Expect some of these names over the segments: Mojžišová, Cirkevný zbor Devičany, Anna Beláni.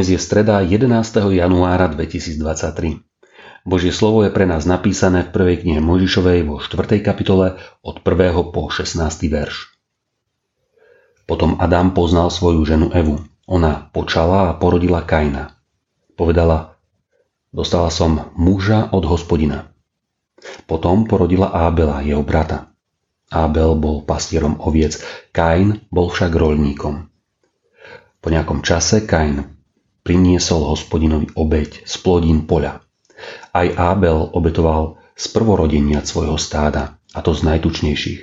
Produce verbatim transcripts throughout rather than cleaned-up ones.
Dnes je streda jedenásteho januára dvetisícdvadsaťtri. Božie slovo je pre nás napísané v prvej knihe Mojžišovej vo štvrtej kapitole od prvého po šestnásty verš. Potom Adam poznal svoju ženu Evu. Ona počala a porodila Kaina. Povedala: dostala som muža od Hospodina. Potom porodila Ábela, jeho brata. Ábel bol pastierom oviec, Kain bol však roľníkom. Po nejakom čase Kain priniesol Hospodinovi obeť z plodín poľa. Aj Ábel obetoval z prvorodenia svojho stáda, a to z najtučnejších.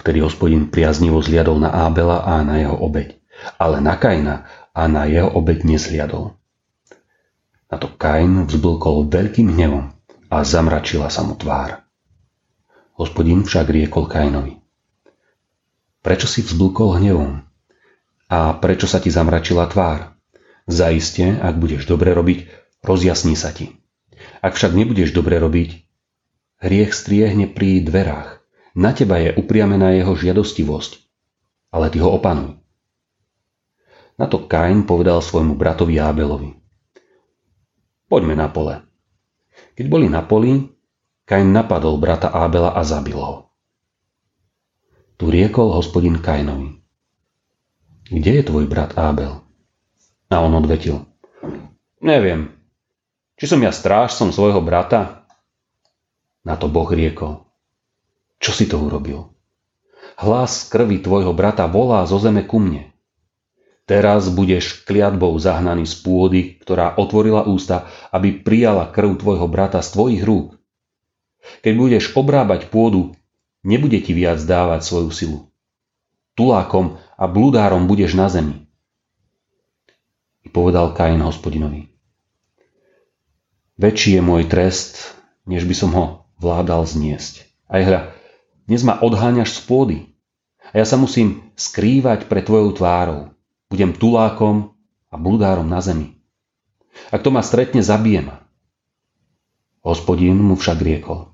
Vtedy Hospodin priaznivo zliadol na Ábela a na jeho obeť, ale na Kaina a na jeho obeť nezliadol. Na to Kain vzblkol veľkým hnevom a zamračila sa mu tvár. Hospodin však riekol Kainovi: prečo si vzblkol hnevom? A prečo sa ti zamračila tvár? Zaiste, ak budeš dobre robiť, rozjasní sa ti. Ak však nebudeš dobre robiť, hriech striehne pri dverách. Na teba je upriamená jeho žiadostivosť, ale ty ho opanuj. Na to Kain povedal svojmu bratovi Ábelovi: poďme na pole. Keď boli na poli, Kain napadol brata Ábela a zabil ho. Tu riekol Hospodin Kainovi: kde je tvoj brat Ábel? A on odvetil: neviem, či som ja strážcom svojho brata? Na to Boh riekol: čo si to urobil? Hlas krvi tvojho brata volá zo zeme ku mne. Teraz budeš kliatbou zahnaný z pôdy, ktorá otvorila ústa, aby prijala krv tvojho brata z tvojich rúk. Keď budeš obrábať pôdu, nebude ti viac dávať svoju silu. Tulákom a bludárom budeš na zemi. I povedal Kain Hospodinovi: väčší je môj trest, než by som ho vládal zniesť. Aj hľa, dnes ma odháňaš z pôdy a ja sa musím skrývať pred tvojou tvárou. Budem tulákom a bludárom na zemi. Ak to ma stretne, zabije ma. Hospodin mu však riekol: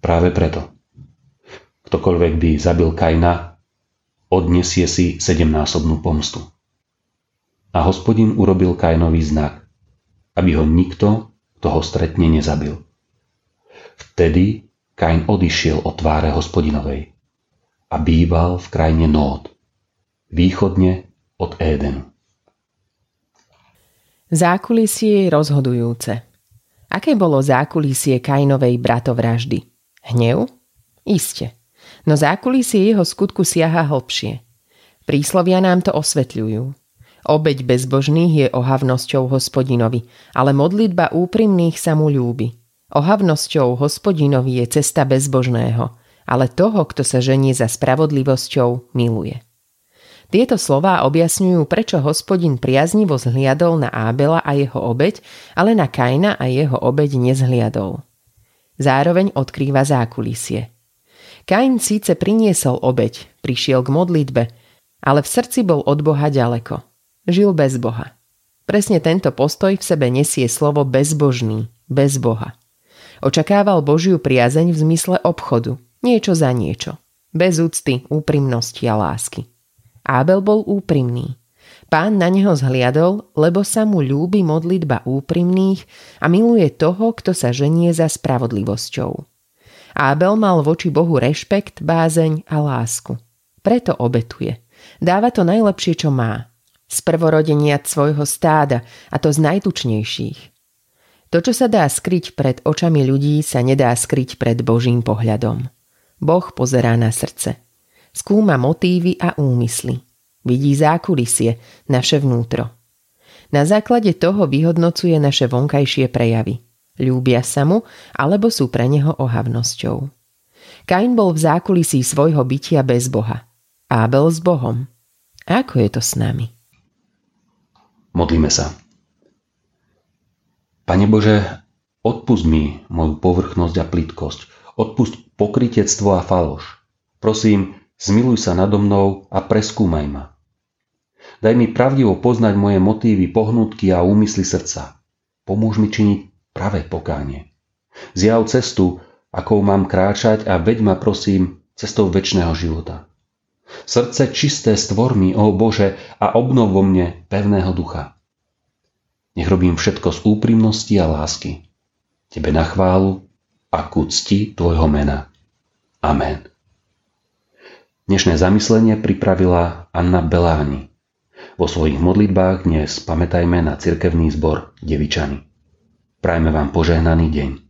práve preto. Ktokoľvek by zabil Kaina, odniesie si sedemnásobnú pomstu. A Hospodin urobil Kainovi znak, aby ho nikto, kto ho stretne, nezabil. Vtedy Kain odišiel od tváre Hospodinovej a býval v krajine Nód, východne od Édenu. Zákulisie je rozhodujúce. Aké bolo zákulisie Kainovej bratovraždy? Hnev? Iste. No zákulisie jeho skutku siaha hlbšie. Príslovia nám to osvetľujú. Obeť bezbožných je ohavnosťou Hospodinovi, ale modlitba úprimných sa mu ľúbi. Ohavnosťou Hospodinovi je cesta bezbožného, ale toho, kto sa ženie za spravodlivosťou, miluje. Tieto slová objasňujú, prečo Hospodin priaznivo zhliadol na Ábela a jeho obeť, ale na Kaina a jeho obeť nezhliadol. Zároveň odkrýva zákulisie. Kain síce priniesol obeť, prišiel k modlitbe, ale v srdci bol od Boha ďaleko. Žil bez Boha. Presne tento postoj v sebe nesie slovo bezbožný, bez Boha. Očakával Božiu priazeň v zmysle obchodu, niečo za niečo, bez úcty, úprimnosti a lásky. Ábel bol úprimný. Pán na neho zhliadol, lebo sa mu ľúbi modlitba úprimných a miluje toho, kto sa ženie za spravodlivosťou. Ábel mal voči Bohu rešpekt, bázeň a lásku. Preto obetuje. Dáva to najlepšie, čo má. Z prvorodenia svojho stáda, a to z najtučnejších. To, čo sa dá skryť pred očami ľudí, sa nedá skryť pred Božím pohľadom. Boh pozerá na srdce. Skúma motívy a úmysly. Vidí zákulisie, naše vnútro. Na základe toho vyhodnocuje naše vonkajšie prejavy. Ľúbia sa mu, alebo sú pre neho ohavnosťou. Kain bol v zákulisí svojho bytia bez Boha. Ábel s Bohom. Ako je to s nami? Modlíme sa. Pane Bože, odpusť mi moju povrchnosť a plytkosť. Odpusť pokrytectvo a faloš. Prosím, zmiluj sa nado mnou a preskúmaj ma. Daj mi pravdivo poznať moje motívy, pohnutky a úmysly srdca. Pomôž mi činiť pravé pokánie. Zjav cestu, akou mám kráčať, a veď ma prosím cestou večného života. Srdce čisté stvor mi, ó Bože, a obnov vo mne pevného ducha. Nech robím všetko z úprimnosti a lásky. Tebe na chválu a ku cti tvojho mena. Amen. Dnešné zamyslenie pripravila Anna Beláni. Vo svojich modlitbách dnes pamätajme na cirkevný zbor Devičany. Prajme vám požehnaný deň.